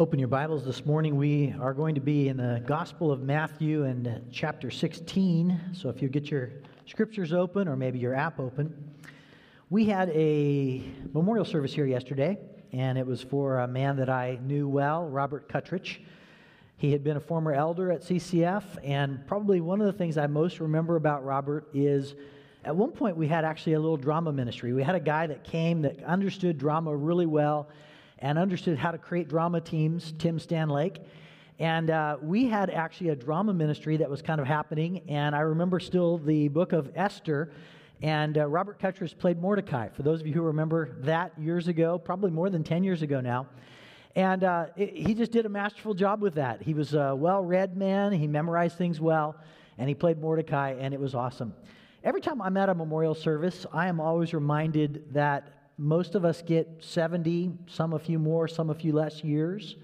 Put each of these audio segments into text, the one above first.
Open your Bibles this morning. We are going to be in the Gospel of Matthew and chapter 16. So if you get your scriptures open or maybe your app open. We had a memorial service here yesterday, and it was for a man that I knew well, Robert Kutteridge. He had been a former elder at CCF, and probably one of the things I most remember about Robert is at one point we had actually a little drama ministry. We had a guy that came that understood drama really well, and understood how to create drama teams, Tim Stanlake. And we had actually a drama ministry that was kind of happening, and I remember still the book of Esther, and Robert Kutcher played Mordecai, for those of you who remember that years ago, probably more than 10 years ago now. And he just did a masterful job with that. He was a well-read man, he memorized things well, and he played Mordecai, and it was awesome. Every time I'm at a memorial service, I am always reminded that most of us get 70, some a few more, some a few less years,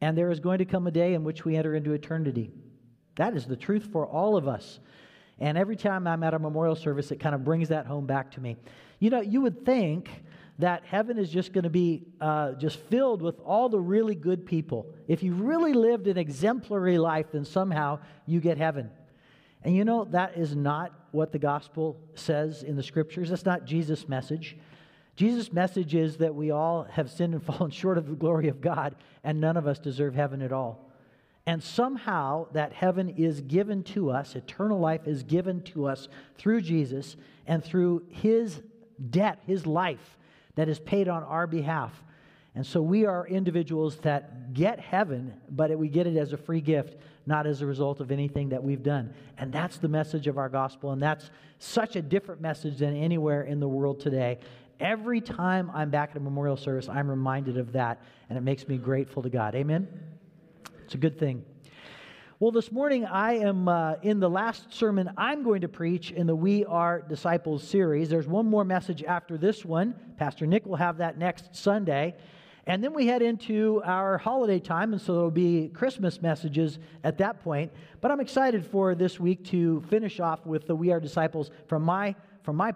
and there is going to come a day in which we enter into eternity. That is the truth for all of us. And every time I'm at a memorial service, it kind of brings that home back to me. You know, you would think that heaven is just going to be just filled with all the really good people. If you really lived an exemplary life, then somehow you get heaven. And you know, that is not what the gospel says in the scriptures. That's not Jesus' message. Jesus' message is that we all have sinned and fallen short of the glory of God, and none of us deserve heaven at all. And somehow that heaven is given to us, eternal life is given to us through Jesus and through His debt, His life that is paid on our behalf. And so we are individuals that get heaven, but we get it as a free gift, not as a result of anything that we've done. And that's the message of our gospel, and that's such a different message than anywhere in the world today. Every time I'm back at a memorial service, I'm reminded of that, and it makes me grateful to God. Amen? It's a good thing. Well, this morning I am in the last sermon I'm going to preach in the We Are Disciples series. There's one more message after this one. Pastor Nick will have that next Sunday. And then we head into our holiday time, and so there will be Christmas messages at that point. But I'm excited for this week to finish off with the We Are Disciples from my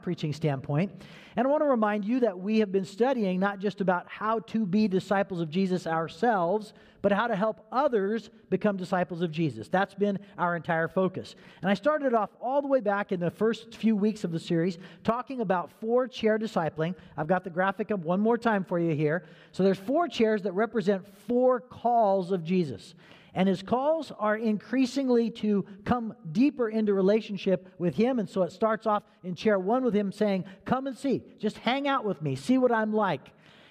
preaching standpoint. And I want to remind you that we have been studying not just about how to be disciples of Jesus ourselves, but how to help others become disciples of Jesus. That's been our entire focus. And I started off all the way back in the first few weeks of the series talking about 4 chair discipling. I've got the graphic up one more time for you here. So there's 4 chairs that represent 4 calls of Jesus. And His calls are increasingly to come deeper into relationship with Him. And so it starts off in chair 1 with Him saying, come and see. Just hang out with me. See what I'm like.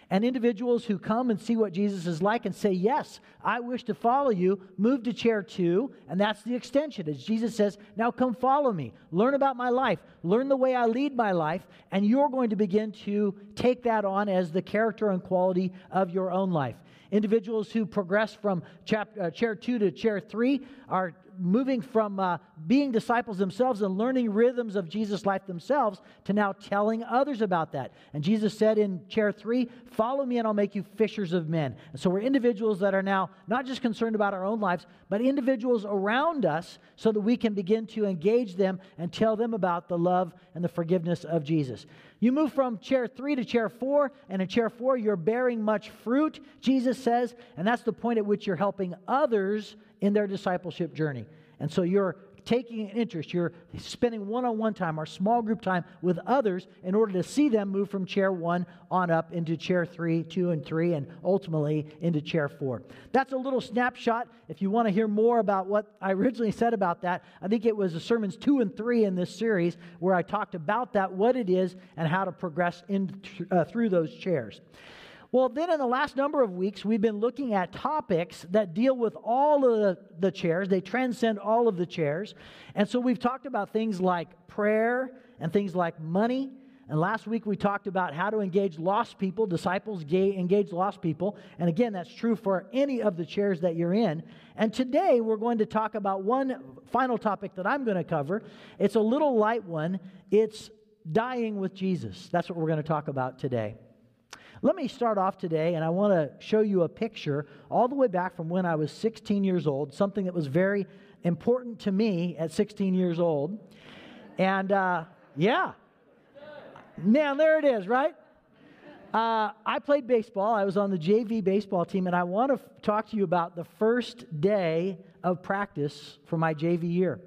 And individuals who come and see what Jesus is like and say, yes, I wish to follow you, move to chair 2. And that's the extension. As Jesus says, now come follow me. Learn about my life. Learn the way I lead my life. And you're going to begin to take that on as the character and quality of your own life. Individuals who progress from chair 2 to chair 3 are moving from being disciples themselves and learning rhythms of Jesus' life themselves to now telling others about that. And Jesus said in chair 3, follow me and I'll make you fishers of men. And so we're individuals that are now not just concerned about our own lives, but individuals around us so that we can begin to engage them and tell them about the love and the forgiveness of Jesus. You move from chair 3 to chair 4, and in chair 4, you're bearing much fruit, Jesus says, and that's the point at which you're helping others in their discipleship journey. And so you're taking an interest. You're spending one-on-one time or small group time with others in order to see them move from chair 1 on up into chair 3, 2, and 3, and ultimately into chair 4. That's a little snapshot. If you want to hear more about what I originally said about that, I think it was the sermons 2 and 3 in this series where I talked about that, what it is, and how to progress in through those chairs. Well, then in the last number of weeks, we've been looking at topics that deal with all of the chairs. They transcend all of the chairs. And so we've talked about things like prayer and things like money. And last week we talked about how to engage lost people, disciples engage lost people. And again, that's true for any of the chairs that you're in. And today we're going to talk about one final topic that I'm going to cover. It's a little light one. It's dying with Jesus. That's what we're going to talk about today. Let me start off today, and I want to show you a picture all the way back from when I was 16 years old, something that was very important to me at 16 years old. And, yeah. Man, there it is, right? I played baseball. I was on the JV baseball team, and I want to talk to you about the first day of practice for my JV year.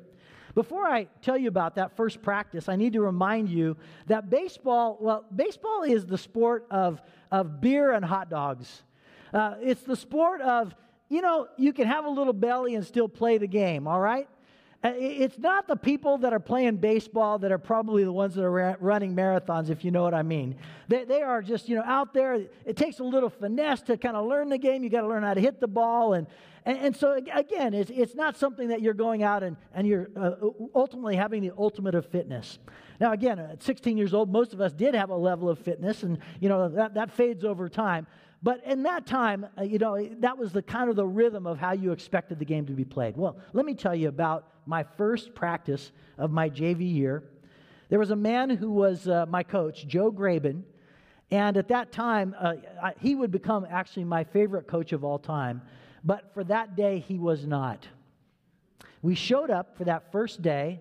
Before I tell you about that first practice, I need to remind you that baseball is the sport of beer and hot dogs. It's the sport of, you know, you can have a little belly and still play the game, all right? It's not the people that are playing baseball that are probably the ones that are running marathons, if you know what I mean. They are just, you know, out there. It takes a little finesse to kind of learn the game. You got to learn how to hit the ball. And so, again, it's not something that you're going out and you're ultimately having the ultimate of fitness. Now, again, at 16 years old, most of us did have a level of fitness, and, you know, that fades over time. But in that time, you know, that was the kind of the rhythm of how you expected the game to be played. Well, let me tell you about my first practice of my JV year. There was a man who was my coach, Joe Graben, and at that time, he would become actually my favorite coach of all time. But for that day, he was not. We showed up for that first day,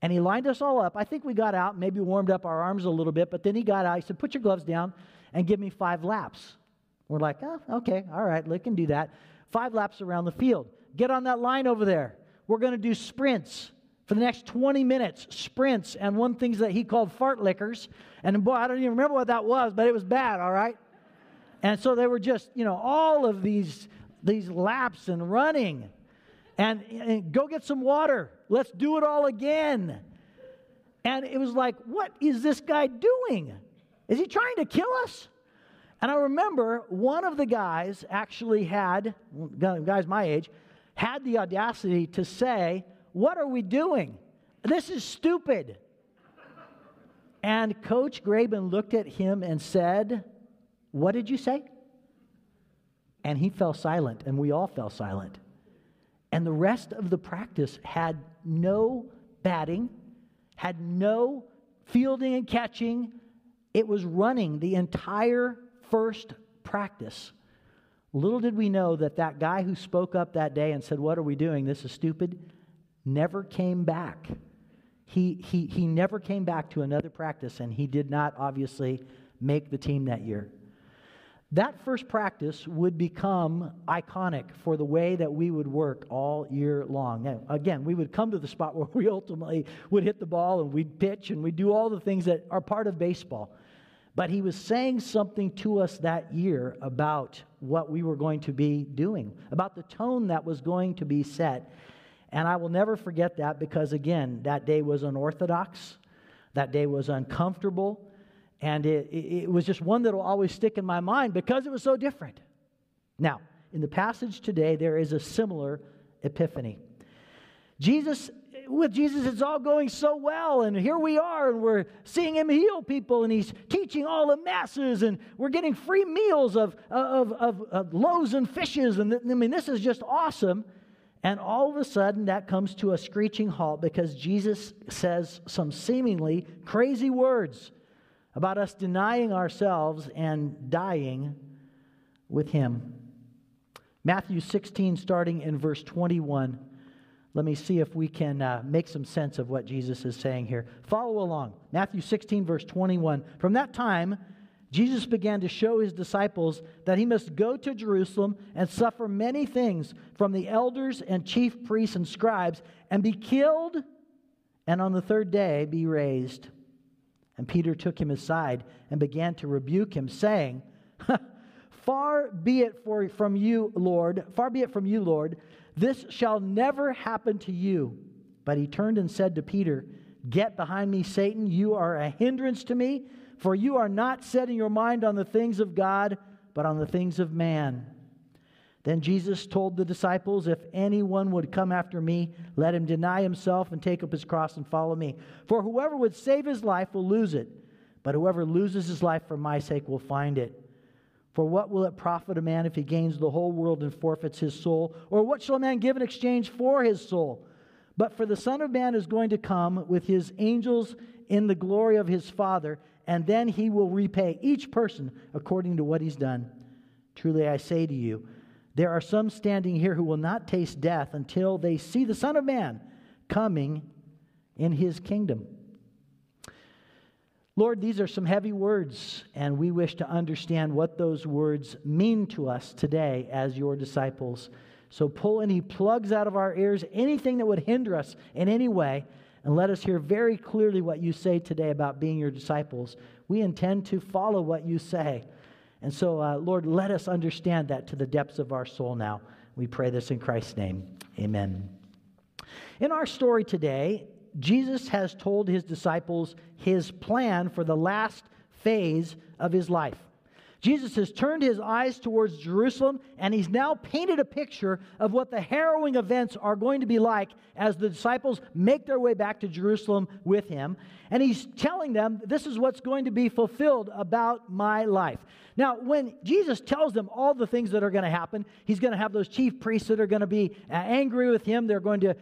and he lined us all up. I think we got out, maybe warmed up our arms a little bit, but then he got out. He said, "Put your gloves down and give me 5 laps. We're like, "Oh, okay, all right, we can do that. 5 laps around the field. Get on that line over there. We're going to do sprints for the next 20 minutes, sprints," and one thing that he called fart lickers. And boy, I don't even remember what that was, but it was bad, all right? And so they were just, you know, all of these laps and running. And go get some water. Let's do it all again. And it was like, what is this guy doing? Is he trying to kill us? And I remember one of the guys actually guys my age, had the audacity to say, "What are we doing? This is stupid." And Coach Graben looked at him and said, "What did you say?" And he fell silent, and we all fell silent. And the rest of the practice had no batting, had no fielding and catching. It was running the entire first practice. Little did we know that that guy who spoke up that day and said, "What are we doing? This is stupid," never came back. He never came back to another practice, and he did not obviously make the team that year. That first practice would become iconic for the way that we would work all year long. Now, again, we would come to the spot where we ultimately would hit the ball and we'd pitch and we'd do all the things that are part of baseball. But he was saying something to us that year about what we were going to be doing, about the tone that was going to be set. And I will never forget that because, again, that day was unorthodox. That day was uncomfortable. And it was just one that will always stick in my mind because it was so different. Now, in the passage today, there is a similar epiphany. With Jesus, it's all going so well, and here we are, and we're seeing him heal people, and he's teaching all the masses, and we're getting free meals of loaves and fishes, and I mean, this is just awesome. And all of a sudden, that comes to a screeching halt because Jesus says some seemingly crazy words about us denying ourselves and dying with him. Matthew 16, starting in verse 21. Let me see if we can make some sense of what Jesus is saying here. Follow along. Matthew 16, verse 21. "From that time, Jesus began to show his disciples that he must go to Jerusalem and suffer many things from the elders and chief priests and scribes, and be killed, and on the third day be raised. And Peter took him aside and began to rebuke him, saying, 'Far be it from you, Lord, far be it from you, Lord. This shall never happen to you.' But he turned and said to Peter, 'Get behind me, Satan. You are a hindrance to me, for you are not setting your mind on the things of God, but on the things of man.' Then Jesus told the disciples, 'If anyone would come after me, let him deny himself and take up his cross and follow me. For whoever would save his life will lose it, but whoever loses his life for my sake will find it. For what will it profit a man if he gains the whole world and forfeits his soul? Or what shall a man give in exchange for his soul? But for the Son of Man is going to come with his angels in the glory of his Father, and then he will repay each person according to what he's done. Truly I say to you, there are some standing here who will not taste death until they see the Son of Man coming in his kingdom.'" Lord, these are some heavy words, and we wish to understand what those words mean to us today as your disciples. So pull any plugs out of our ears, anything that would hinder us in any way, and let us hear very clearly what you say today about being your disciples. We intend to follow what you say. And so, Lord, let us understand that to the depths of our soul now. We pray this in Christ's name. Amen. In our story today, Jesus has told his disciples his plan for the last phase of his life. Jesus has turned his eyes towards Jerusalem, and he's now painted a picture of what the harrowing events are going to be like as the disciples make their way back to Jerusalem with him. And he's telling them, this is what's going to be fulfilled about my life. Now, when Jesus tells them all the things that are going to happen, he's going to have those chief priests that are going to be angry with him. They're going to,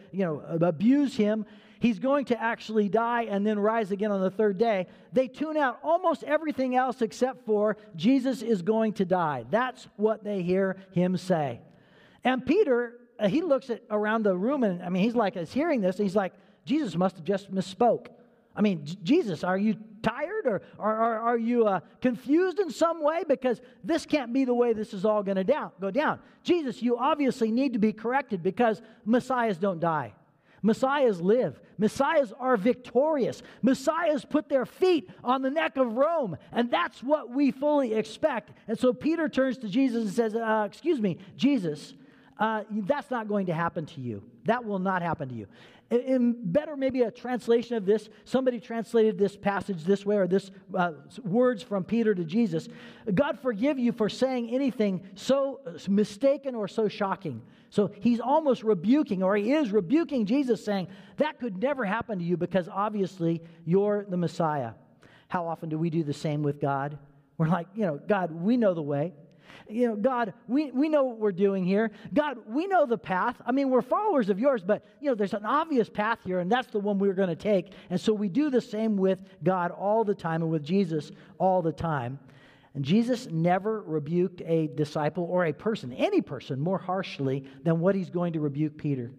abuse him. He's going to actually die and then rise again on the third day. They tune out almost everything else except for Jesus is going to die. That's what they hear him say. And Peter, he looks at around the room, and he's like, is hearing this, and he's like, Jesus must have just misspoke. Jesus, are you tired or are you confused in some way? Because this can't be the way this is all going to go down. Jesus, you obviously need to be corrected because messiahs don't die. Messiahs live. Messiahs are victorious. Messiahs put their feet on the neck of Rome, and that's what we fully expect. And so Peter turns to Jesus and says, excuse me, Jesus, that's not going to happen to you. That will not happen to you. And better maybe a translation of this, somebody translated this passage this way, or this words from Peter to Jesus. God forgive you for saying anything so mistaken or so shocking. So he's almost rebuking, or he is rebuking Jesus, saying, that could never happen to you because obviously you're the Messiah. How often do we do the same with God? We're like, God, we know the way. God, we know what we're doing here. God, we know the path. We're followers of yours, but, there's an obvious path here, and that's the one we're going to take. And so we do the same with God all the time and with Jesus all the time. And Jesus never rebuked a disciple or a person, any person, more harshly than what he's going to rebuke Peter.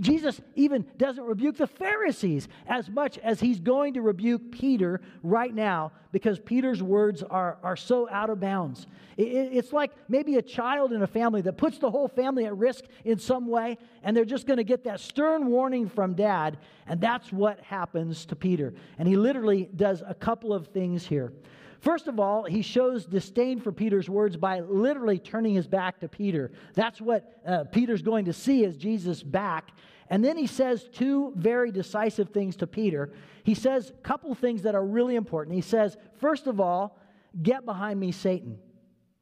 Jesus even doesn't rebuke the Pharisees as much as he's going to rebuke Peter right now because Peter's words are so out of bounds. It's like maybe a child in a family that puts the whole family at risk in some way, and they're just going to get that stern warning from dad, and that's what happens to Peter. And he literally does a couple of things here. First of all, he shows disdain for Peter's words by literally turning his back to Peter. That's what Peter's going to see as Jesus' back. And then he says two very decisive things to Peter. He says a couple things that are really important. He says, first of all, get behind me, Satan.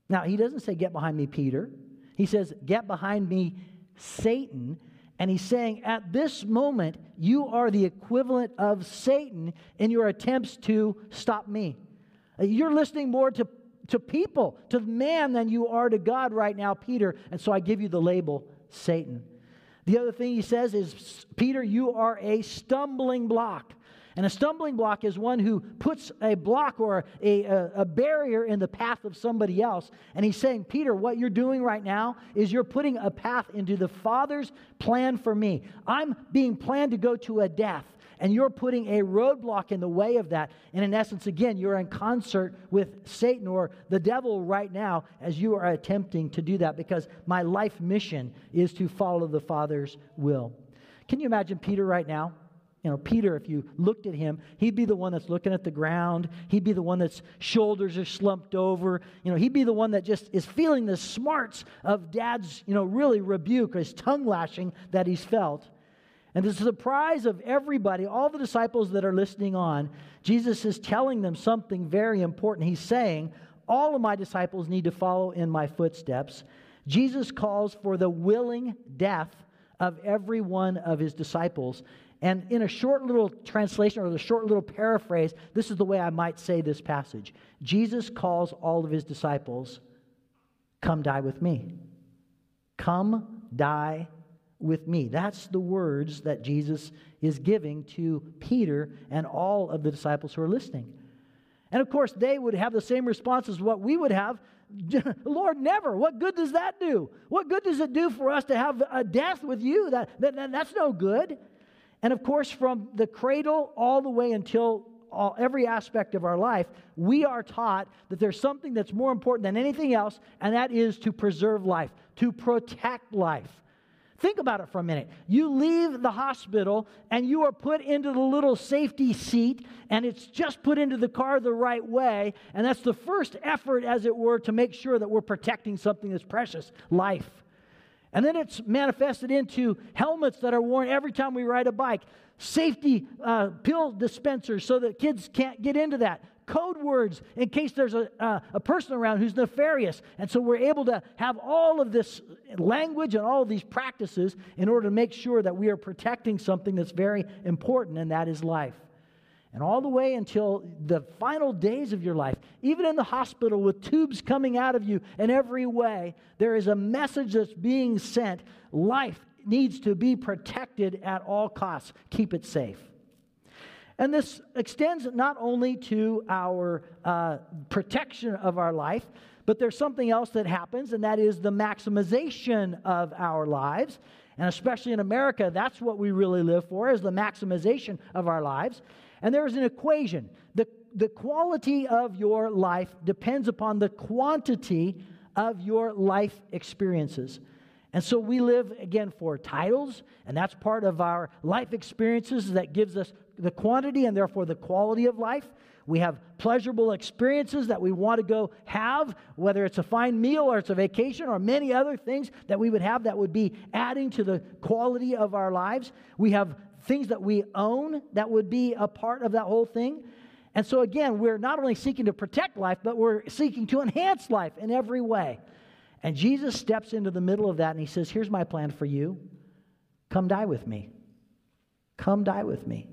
Now, he doesn't say, get behind me, Peter. He says, get behind me, Satan. And he's saying, at this moment, you are the equivalent of Satan in your attempts to stop me. You're listening more to people, to man, than you are to God right now, Peter. And so I give you the label, Satan. The other thing he says is, Peter, you are a stumbling block. And a stumbling block is one who puts a block or a barrier in the path of somebody else. And he's saying, Peter, what you're doing right now is you're putting a path into the Father's plan for me. I'm being planned to go to a death. And you're putting a roadblock in the way of that. And in essence, again, you're in concert with Satan or the devil right now as you are attempting to do that because my life mission is to follow the Father's will. Can you imagine Peter right now? Peter, if you looked at him, he'd be the one that's looking at the ground. He'd be the one that's shoulders are slumped over. He'd be the one that just is feeling the smarts of dad's, really rebuke, or his tongue lashing that he's felt. And to the surprise of everybody, all the disciples that are listening on, Jesus is telling them something very important. He's saying, all of my disciples need to follow in my footsteps. Jesus calls for the willing death of every one of his disciples. And in a short little translation or the short little paraphrase, this is the way I might say this passage. Jesus calls all of his disciples, come die with me. Come die with me. That's the words that Jesus is giving to Peter and all of the disciples who are listening. And of course, they would have the same response as what we would have. Lord, never. What good does that do? What good does it do for us to have a death with you? That's no good. And of course, from the cradle all the way until every aspect of our life, we are taught that there's something that's more important than anything else, and that is to preserve life, to protect life. Think about it for a minute. You leave the hospital and you are put into the little safety seat, and it's just put into the car the right way, and that's the first effort, as it were, to make sure that we're protecting something that's precious, life. And then it's manifested into helmets that are worn every time we ride a bike, safety pill dispensers so that kids can't get into that, code words in case there's a person around who's nefarious. And so we're able to have all of this language and all of these practices in order to make sure that we are protecting something that's very important, and that is life. And all the way until the final days of your life, even in the hospital with tubes coming out of you in every way, there is a message that's being sent. Life needs to be protected at all costs. Keep it safe. And this extends not only to our protection of our life, but there's something else that happens, and that is the maximization of our lives. And especially in America, that's what we really live for, is the maximization of our lives. And there is an equation. The quality of your life depends upon the quantity of your life experiences. And so we live, again, for titles, and that's part of our life experiences that gives us the quantity and therefore the quality of life. We have pleasurable experiences that we want to go have, whether it's a fine meal or it's a vacation or many other things that we would have that would be adding to the quality of our lives. We have things that we own that would be a part of that whole thing. And so again, we're not only seeking to protect life, but we're seeking to enhance life in every way. And Jesus steps into the middle of that and he says, here's my plan for you. Come die with me. Come die with me.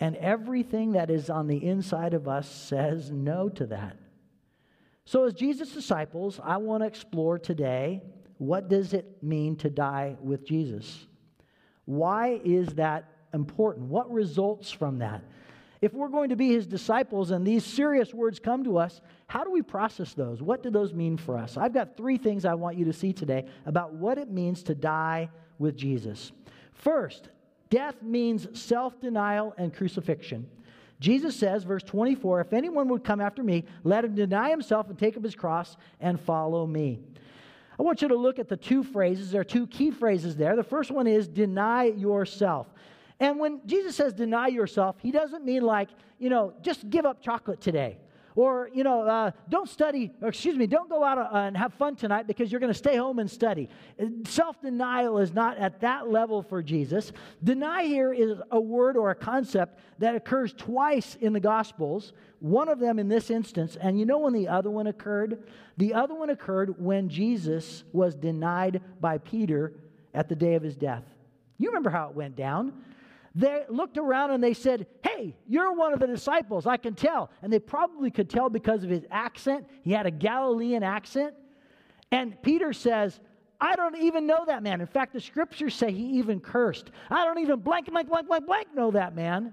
And everything that is on the inside of us says no to that. So as Jesus' disciples, I want to explore today, what does it mean to die with Jesus? Why is that important? What results from that? If we're going to be his disciples and these serious words come to us, how do we process those? What do those mean for us? I've got three things I want you to see today about what it means to die with Jesus. First, death means self-denial and crucifixion. Jesus says, verse 24, if anyone would come after me, let him deny himself and take up his cross and follow me. I want you to look at the two phrases. There are two key phrases there. The first one is deny yourself. And when Jesus says deny yourself, he doesn't mean like, just give up chocolate today. Or, don't go out and have fun tonight because you're going to stay home and study. Self-denial is not at that level for Jesus. Deny here is a word or a concept that occurs twice in the Gospels, one of them in this instance. And you know when the other one occurred? The other one occurred when Jesus was denied by Peter at the day of his death. You remember how it went down. They looked around and they said, hey, you're one of the disciples, I can tell. And they probably could tell because of his accent. He had a Galilean accent. And Peter says, I don't even know that man. In fact, the scriptures say he even cursed. I don't even blank know that man.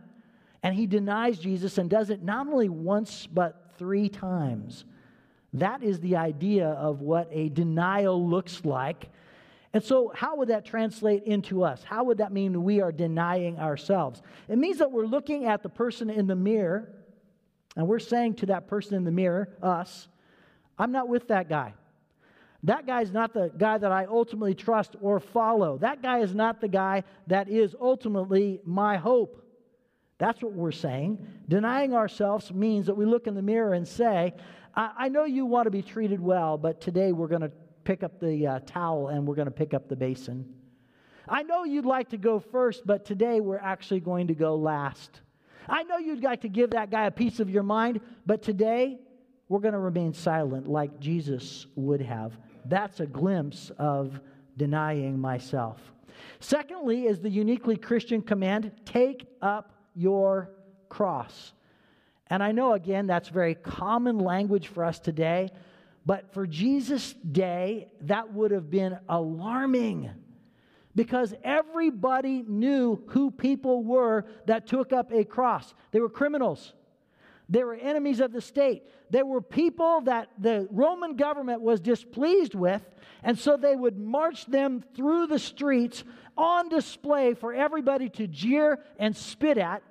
And he denies Jesus and does it not only once, but three times. That is the idea of what a denial looks like. And so how would that translate into us? How would that mean we are denying ourselves? It means that we're looking at the person in the mirror, and we're saying to that person in the mirror, us, I'm not with that guy. That guy is not the guy that I ultimately trust or follow. That guy is not the guy that is ultimately my hope. That's what we're saying. Denying ourselves means that we look in the mirror and say, I know you want to be treated well, but today we're going to pick up the towel and we're going to pick up the basin. I know you'd like to go first, but today we're actually going to go last. I know you'd like to give that guy a piece of your mind, but today we're going to remain silent like Jesus would have. That's a glimpse of denying myself. Secondly is the uniquely Christian command, take up your cross. And I know, again, that's very common language for us today, but for Jesus' day, that would have been alarming because everybody knew who people were that took up a cross. They were criminals. They were enemies of the state. They were people that the Roman government was displeased with, and so they would march them through the streets on display for everybody to jeer and spit at.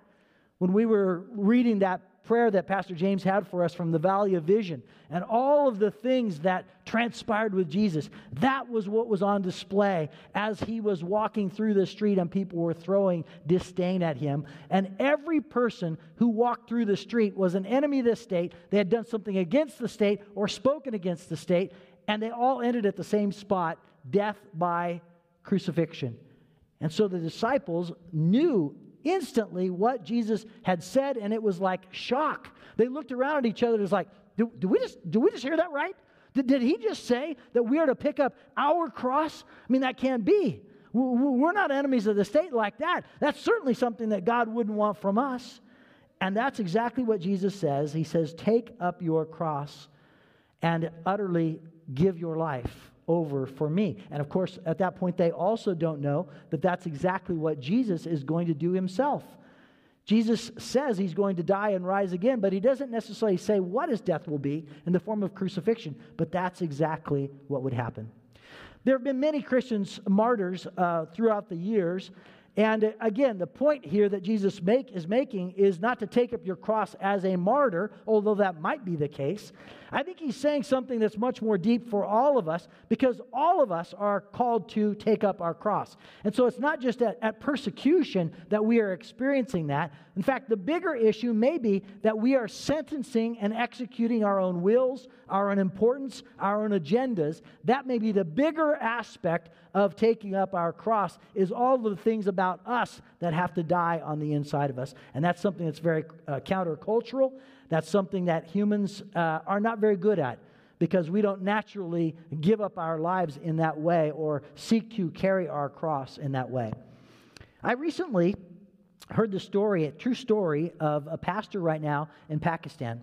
when we were reading that prayer that Pastor James had for us from the Valley of Vision and all of the things that transpired with Jesus, that was what was on display as he was walking through the street and people were throwing disdain at him. And every person who walked through the street was an enemy of this state. They had done something against the state or spoken against the state, and they all ended at the same spot, death by crucifixion. And so the disciples knew instantly what Jesus had said, and it was like shock. They looked around at each other. It was like, "Do we just hear that right? Did he just say that we are to pick up our cross? I mean, that can't be. We're not enemies of the state like that. That's certainly something that God wouldn't want from us." And that's exactly what Jesus says. He says, "Take up your cross and utterly give your life over for me." And of course, at that point, they also don't know that that's exactly what Jesus is going to do himself. Jesus says he's going to die and rise again, but he doesn't necessarily say what his death will be in the form of crucifixion, but that's exactly what would happen. There have been many Christians martyrs throughout the years, and again, the point here that Jesus is making is not to take up your cross as a martyr, although that might be the case. I think he's saying something that's much more deep for all of us, because all of us are called to take up our cross. And so it's not just at persecution that we are experiencing that. In fact, the bigger issue may be that we are sentencing and executing our own wills, our own importance, our own agendas. That may be the bigger aspect of taking up our cross, is all the things about us that have to die on the inside of us. And that's something that's very countercultural. That's something that humans are not very good at, because we don't naturally give up our lives in that way or seek to carry our cross in that way. I recently heard the story, a true story, of a pastor right now in Pakistan.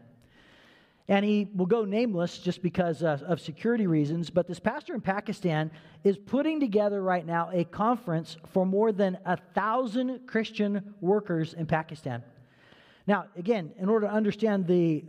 And he will go nameless just because of security reasons, but this pastor in Pakistan is putting together right now a conference for more than 1,000 Christian workers in Pakistan. Now, again, in order to understand the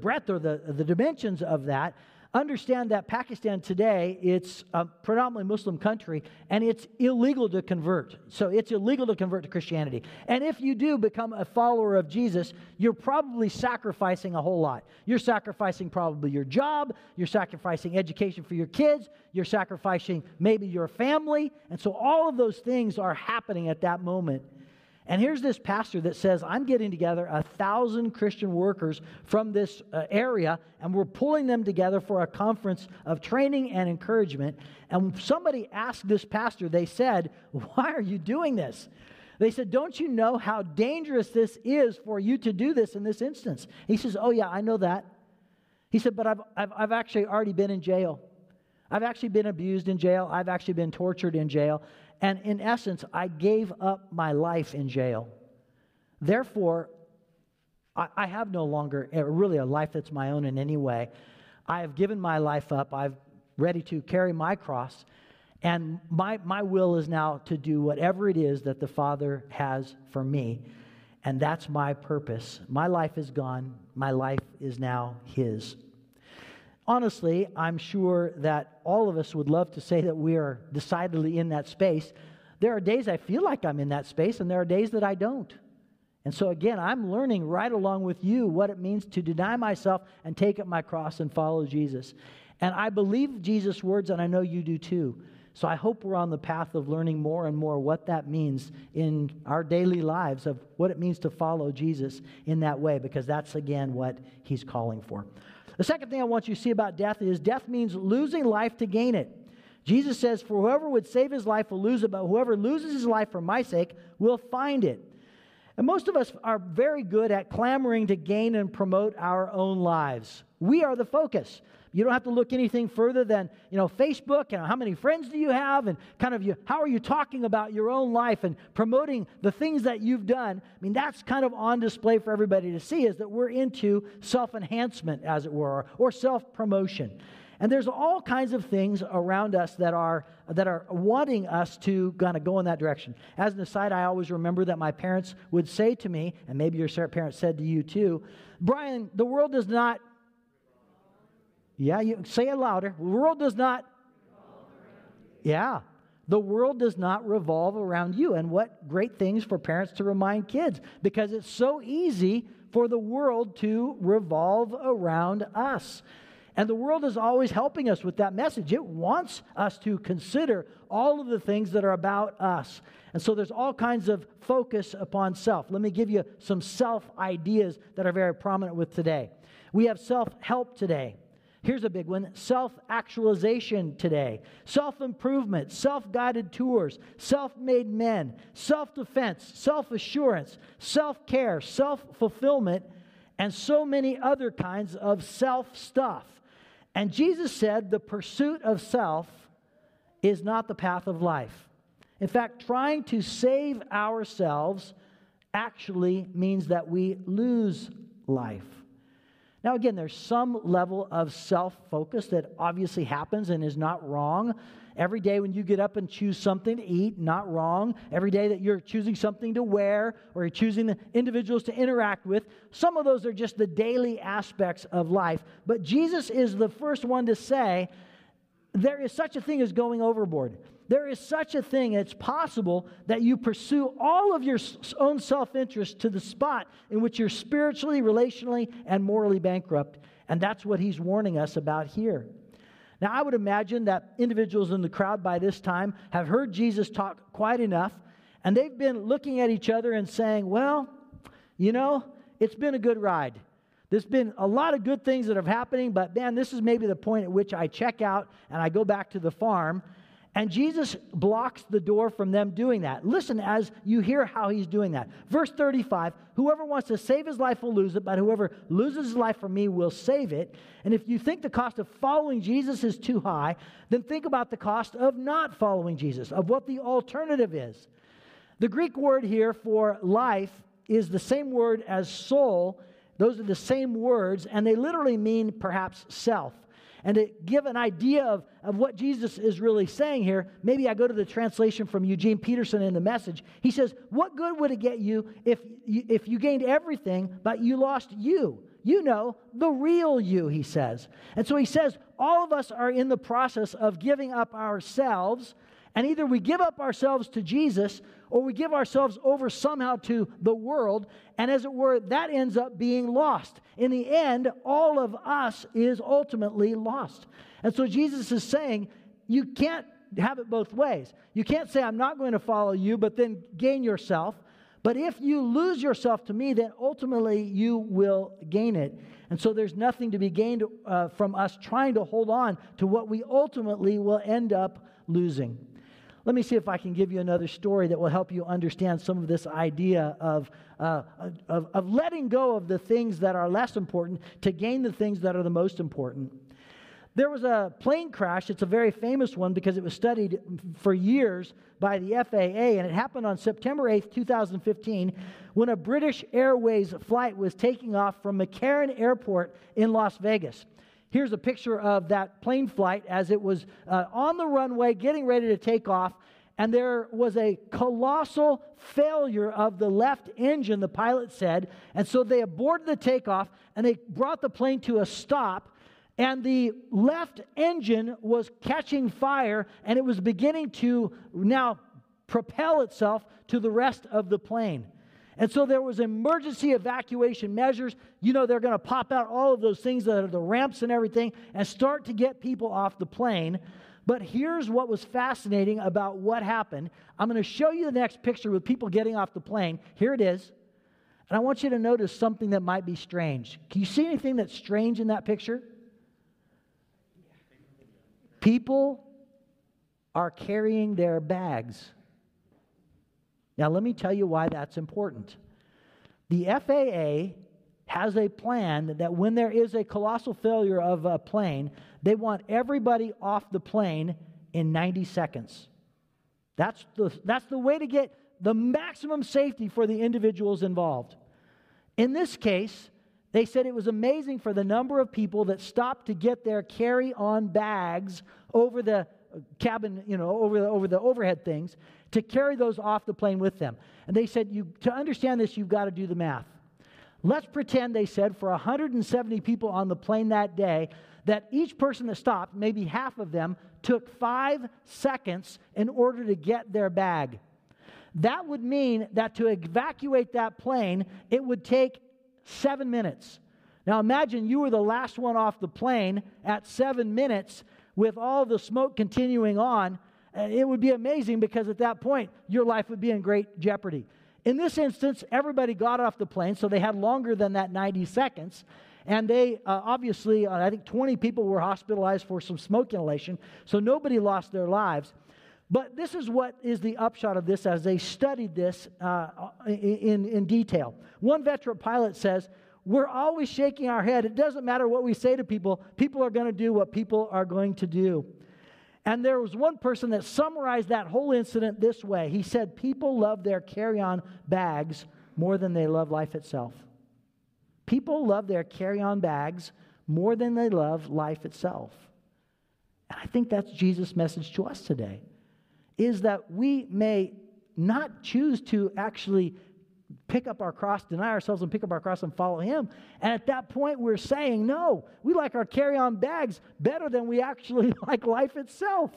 breadth or the dimensions of that, understand that Pakistan today, it's a predominantly Muslim country, and it's illegal to convert. So it's illegal to convert to Christianity. And if you do become a follower of Jesus, you're probably sacrificing a whole lot. You're sacrificing probably your job. You're sacrificing education for your kids. You're sacrificing maybe your family. And so all of those things are happening at that moment. And here's this pastor that says, I'm getting together 1,000 Christian workers from this area, and we're pulling them together for a conference of training and encouragement. And somebody asked this pastor, they said, why are you doing this? They said, don't you know how dangerous this is for you to do this in this instance? He says, oh yeah, I know that. He said, but I've actually already been in jail. I've actually been abused in jail. I've actually been tortured in jail. And in essence, I gave up my life in jail. Therefore, I have no longer really a life that's my own in any way. I have given my life up. I'm ready to carry my cross. And my will is now to do whatever it is that the Father has for me. And that's my purpose. My life is gone. My life is now His. Honestly, I'm sure that all of us would love to say that we are decidedly in that space. There are days I feel like I'm in that space, and there are days that I don't. And so again, I'm learning right along with you what it means to deny myself and take up my cross and follow Jesus. And I believe Jesus' words, and I know you do too. So I hope we're on the path of learning more and more what that means in our daily lives, of what it means to follow Jesus in that way, because that's, again, what He's calling for. The second thing I want you to see about death is death means losing life to gain it. Jesus says, for whoever would save his life will lose it, but whoever loses his life for my sake will find it. And most of us are very good at clamoring to gain and promote our own lives. We are the focus. You don't have to look anything further than, Facebook and how many friends do you have, and kind of how are you talking about your own life and promoting the things that you've done. I mean, that's kind of on display for everybody to see, is that we're into self-enhancement, as it were, or self-promotion. And there's all kinds of things around us that are wanting us to kind of go in that direction. As an aside, I always remember that my parents would say to me, and maybe your parents said to you too, Brian, the world does not... Yeah, you say it louder. The world does not. Yeah. The world does not revolve around you. And what great things for parents to remind kids, because it's so easy for the world to revolve around us. And the world is always helping us with that message. It wants us to consider all of the things that are about us. And so there's all kinds of focus upon self. Let me give you some self ideas that are very prominent with today. We have self-help today. Here's a big one, self-actualization today, self-improvement, self-guided tours, self-made men, self-defense, self-assurance, self-care, self-fulfillment, and so many other kinds of self-stuff. And Jesus said the pursuit of self is not the path of life. In fact, trying to save ourselves actually means that we lose life. Now, again, there's some level of self-focus that obviously happens and is not wrong. Every day when you get up and choose something to eat, not wrong. Every day that you're choosing something to wear or you're choosing the individuals to interact with, some of those are just the daily aspects of life. But Jesus is the first one to say, there is such a thing as going overboard. There is such a thing, it's possible that you pursue all of your own self-interest to the spot in which you're spiritually, relationally, and morally bankrupt. And that's what he's warning us about here. Now, I would imagine that individuals in the crowd by this time have heard Jesus talk quite enough, and they've been looking at each other and saying, well, you know, it's been a good ride. There's been a lot of good things that are happening, but man, this is maybe the point at which I check out and I go back to the farm. And Jesus blocks the door from them doing that. Listen as you hear how he's doing that. Verse 35, whoever wants to save his life will lose it, but whoever loses his life for me will save it. And if you think the cost of following Jesus is too high, then think about the cost of not following Jesus, of what the alternative is. The Greek word here for life is the same word as soul. Those are the same words, and they literally mean perhaps self. And to give an idea of what Jesus is really saying here, maybe I go to the translation from Eugene Peterson in The Message. He says, what good would it get you if you gained everything, but you lost you? You know, the real you, he says. And so he says, all of us are in the process of giving up ourselves, and either we give up ourselves to Jesus, or we give ourselves over somehow to the world, and as it were, that ends up being lost. In the end, all of us is ultimately lost. And so Jesus is saying, you can't have it both ways. You can't say, I'm not going to follow you, but then gain yourself. But if you lose yourself to me, then ultimately you will gain it. And so there's nothing to be gained from us trying to hold on to what we ultimately will end up losing. Let me see if I can give you another story that will help you understand some of this idea of letting go of the things that are less important to gain the things that are the most important. There was a plane crash. It's a very famous one because it was studied for years by the FAA, and it happened on September 8th, 2015, when a British Airways flight was taking off from McCarran Airport in Las Vegas. Here's a picture of that plane flight as it was on the runway getting ready to take off, and there was a colossal failure of the left engine, the pilot said, and so they aborted the takeoff, and they brought the plane to a stop, and the left engine was catching fire, and it was beginning to now propel itself to the rest of the plane. And so there was emergency evacuation measures. You know, they're going to pop out all of those things that are the ramps and everything and start to get people off the plane. But here's what was fascinating about what happened. I'm going to show you the next picture with people getting off the plane. Here it is. And I want you to notice something that might be strange. Can you see anything that's strange in that picture? People are carrying their bags. Now, let me tell you why that's important. The FAA has a plan that when there is a colossal failure of a plane, they want everybody off the plane in 90 seconds. That's the way to get the maximum safety for the individuals involved. In this case, they said it was amazing for the number of people that stopped to get their carry-on bags over the cabin, you know, over the overhead things, to carry those off the plane with them. And they said, to understand this, you've got to do the math. Let's pretend, they said, for 170 people on the plane that day, that each person that stopped, maybe half of them, took 5 seconds in order to get their bag. That would mean that to evacuate that plane, it would take 7 minutes. Now imagine you were the last one off the plane at 7 minutes with all the smoke continuing on. It would be amazing because at that point, your life would be in great jeopardy. In this instance, everybody got off the plane, so they had longer than that 90 seconds. And they obviously, I think 20 people were hospitalized for some smoke inhalation, so nobody lost their lives. But this is what is the upshot of this as they studied this in detail. One veteran pilot says, "We're always shaking our head. It doesn't matter what we say to people. People are going to do what people are going to do." And there was one person that summarized that whole incident this way. He said, "People love their carry-on bags more than they love life itself." People love their carry-on bags more than they love life itself. And I think that's Jesus' message to us today, is that we may not choose to actually pick up our cross, deny ourselves, and pick up our cross and follow Him. And at that point, we're saying, no, we like our carry-on bags better than we actually like life itself.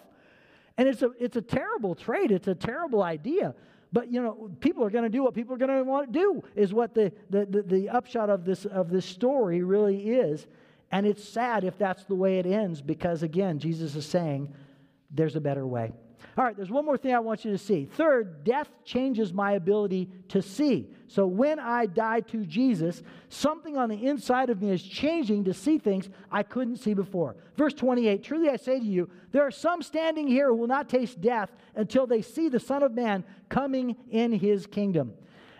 And it's a terrible trait. It's a terrible idea. But, you know, people are going to do what people are going to want to do is what the upshot of this story really is. And it's sad if that's the way it ends because, again, Jesus is saying there's a better way. All right, there's one more thing I want you to see. Third, death changes my ability to see. So when I die to Jesus, something on the inside of me is changing to see things I couldn't see before. Verse 28, "Truly I say to you, there are some standing here who will not taste death until they see the Son of Man coming in His kingdom."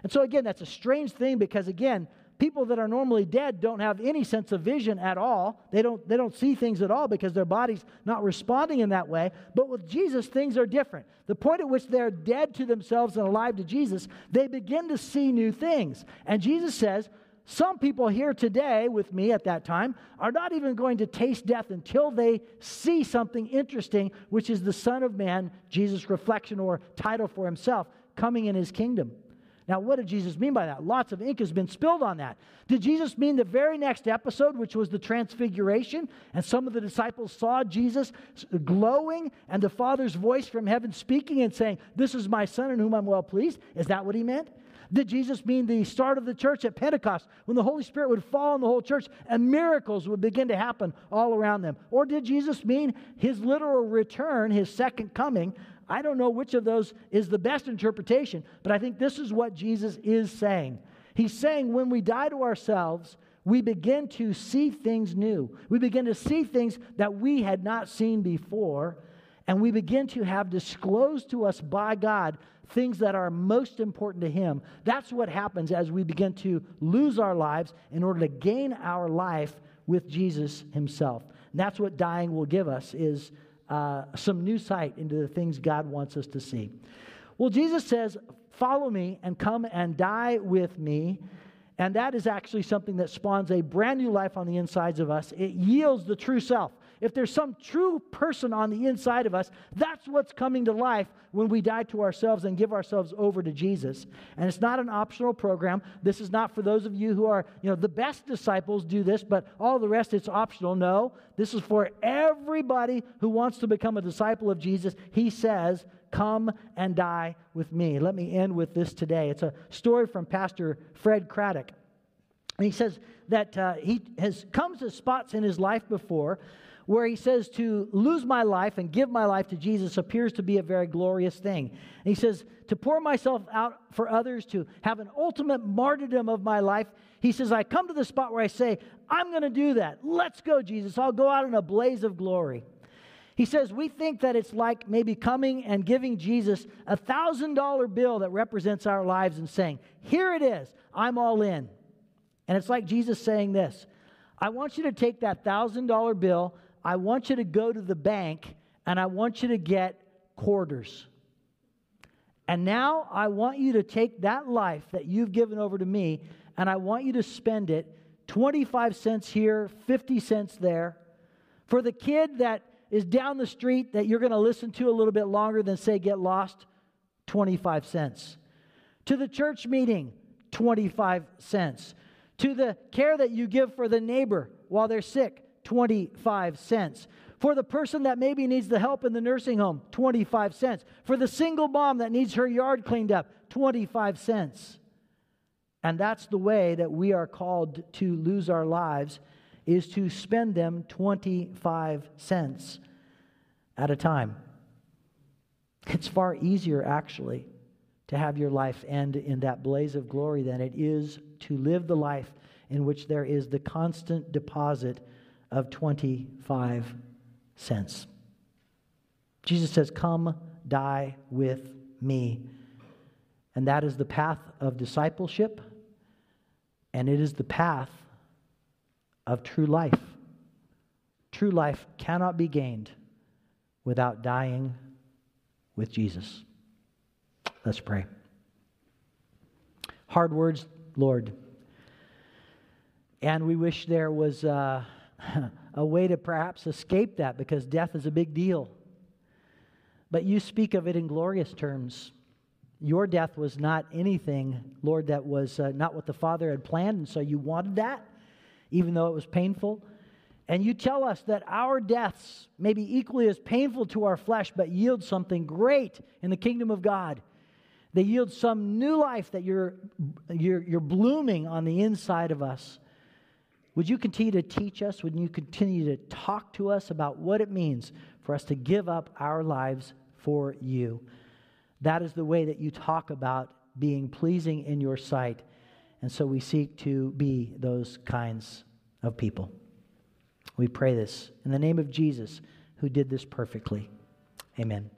And so again, that's a strange thing because again, people that are normally dead don't have any sense of vision at all. They don't see things at all because their body's not responding in that way. But with Jesus, things are different. The point at which they're dead to themselves and alive to Jesus, they begin to see new things. And Jesus says, some people here today with me at that time are not even going to taste death until they see something interesting, which is the Son of Man, Jesus' reflection or title for Himself, coming in His kingdom. Now, what did Jesus mean by that? Lots of ink has been spilled on that. Did Jesus mean the very next episode, which was the transfiguration, and some of the disciples saw Jesus glowing and the Father's voice from heaven speaking and saying, "This is my Son in whom I'm well pleased"? Is that what He meant? Did Jesus mean the start of the church at Pentecost, when the Holy Spirit would fall on the whole church and miracles would begin to happen all around them? Or did Jesus mean His literal return, His second coming? I don't know which of those is the best interpretation, but I think this is what Jesus is saying. He's saying when we die to ourselves, we begin to see things new. We begin to see things that we had not seen before, and we begin to have disclosed to us by God things that are most important to Him. That's what happens as we begin to lose our lives in order to gain our life with Jesus Himself. And that's what dying will give us, is some new sight into the things God wants us to see. Well, Jesus says, "Follow me and come and die with me." And that is actually something that spawns a brand new life on the insides of us. It yields the true self. If there's some true person on the inside of us, that's what's coming to life when we die to ourselves and give ourselves over to Jesus. And it's not an optional program. This is not for those of you who are, you know, the best disciples do this, but all the rest, it's optional. No. This is for everybody who wants to become a disciple of Jesus. He says, "Come and die with me." Let me end with this today. It's a story from Pastor Fred Craddock. And he says that he has come to spots in his life before where he says to lose my life and give my life to Jesus appears to be a very glorious thing. And he says to pour myself out for others, to have an ultimate martyrdom of my life. He says, I come to the spot where I say, I'm going to do that. Let's go, Jesus. I'll go out in a blaze of glory. He says, we think that it's like maybe coming and giving Jesus a $1,000 bill that represents our lives and saying, here it is, I'm all in. And it's like Jesus saying this, I want you to take that $1,000 bill, I want you to go to the bank, and I want you to get quarters. And now I want you to take that life that you've given over to me, and I want you to spend it 25 cents here, 50 cents there. For the kid that is down the street that you're going to listen to a little bit longer than say get lost, 25 cents. To the church meeting, 25 cents. To the care that you give for the neighbor while they're sick, 25 cents. For the person that maybe needs the help in the nursing home, 25 cents. For the single mom that needs her yard cleaned up, 25 cents. And that's the way that we are called to lose our lives, is to spend them 25 cents at a time. It's far easier, actually, to have your life end in that blaze of glory than it is to live the life in which there is the constant deposit of 25 cents. Jesus says, "Come, die with me." And that is the path of discipleship, and it is the path of true life. True life cannot be gained without dying with Jesus. Let's pray. Hard words, Lord. And we wish there was a way to perhaps escape that, because death is a big deal. But you speak of it in glorious terms. Your death was not anything, Lord, that was not what the Father had planned, and so you wanted that, even though it was painful. And you tell us that our deaths may be equally as painful to our flesh, but yield something great in the kingdom of God. They yield some new life that you're blooming on the inside of us. Would you continue to teach us? Would you continue to talk to us about what it means for us to give up our lives for you? That is the way that you talk about being pleasing in your sight. And so we seek to be those kinds of people. We pray this in the name of Jesus, who did this perfectly. Amen.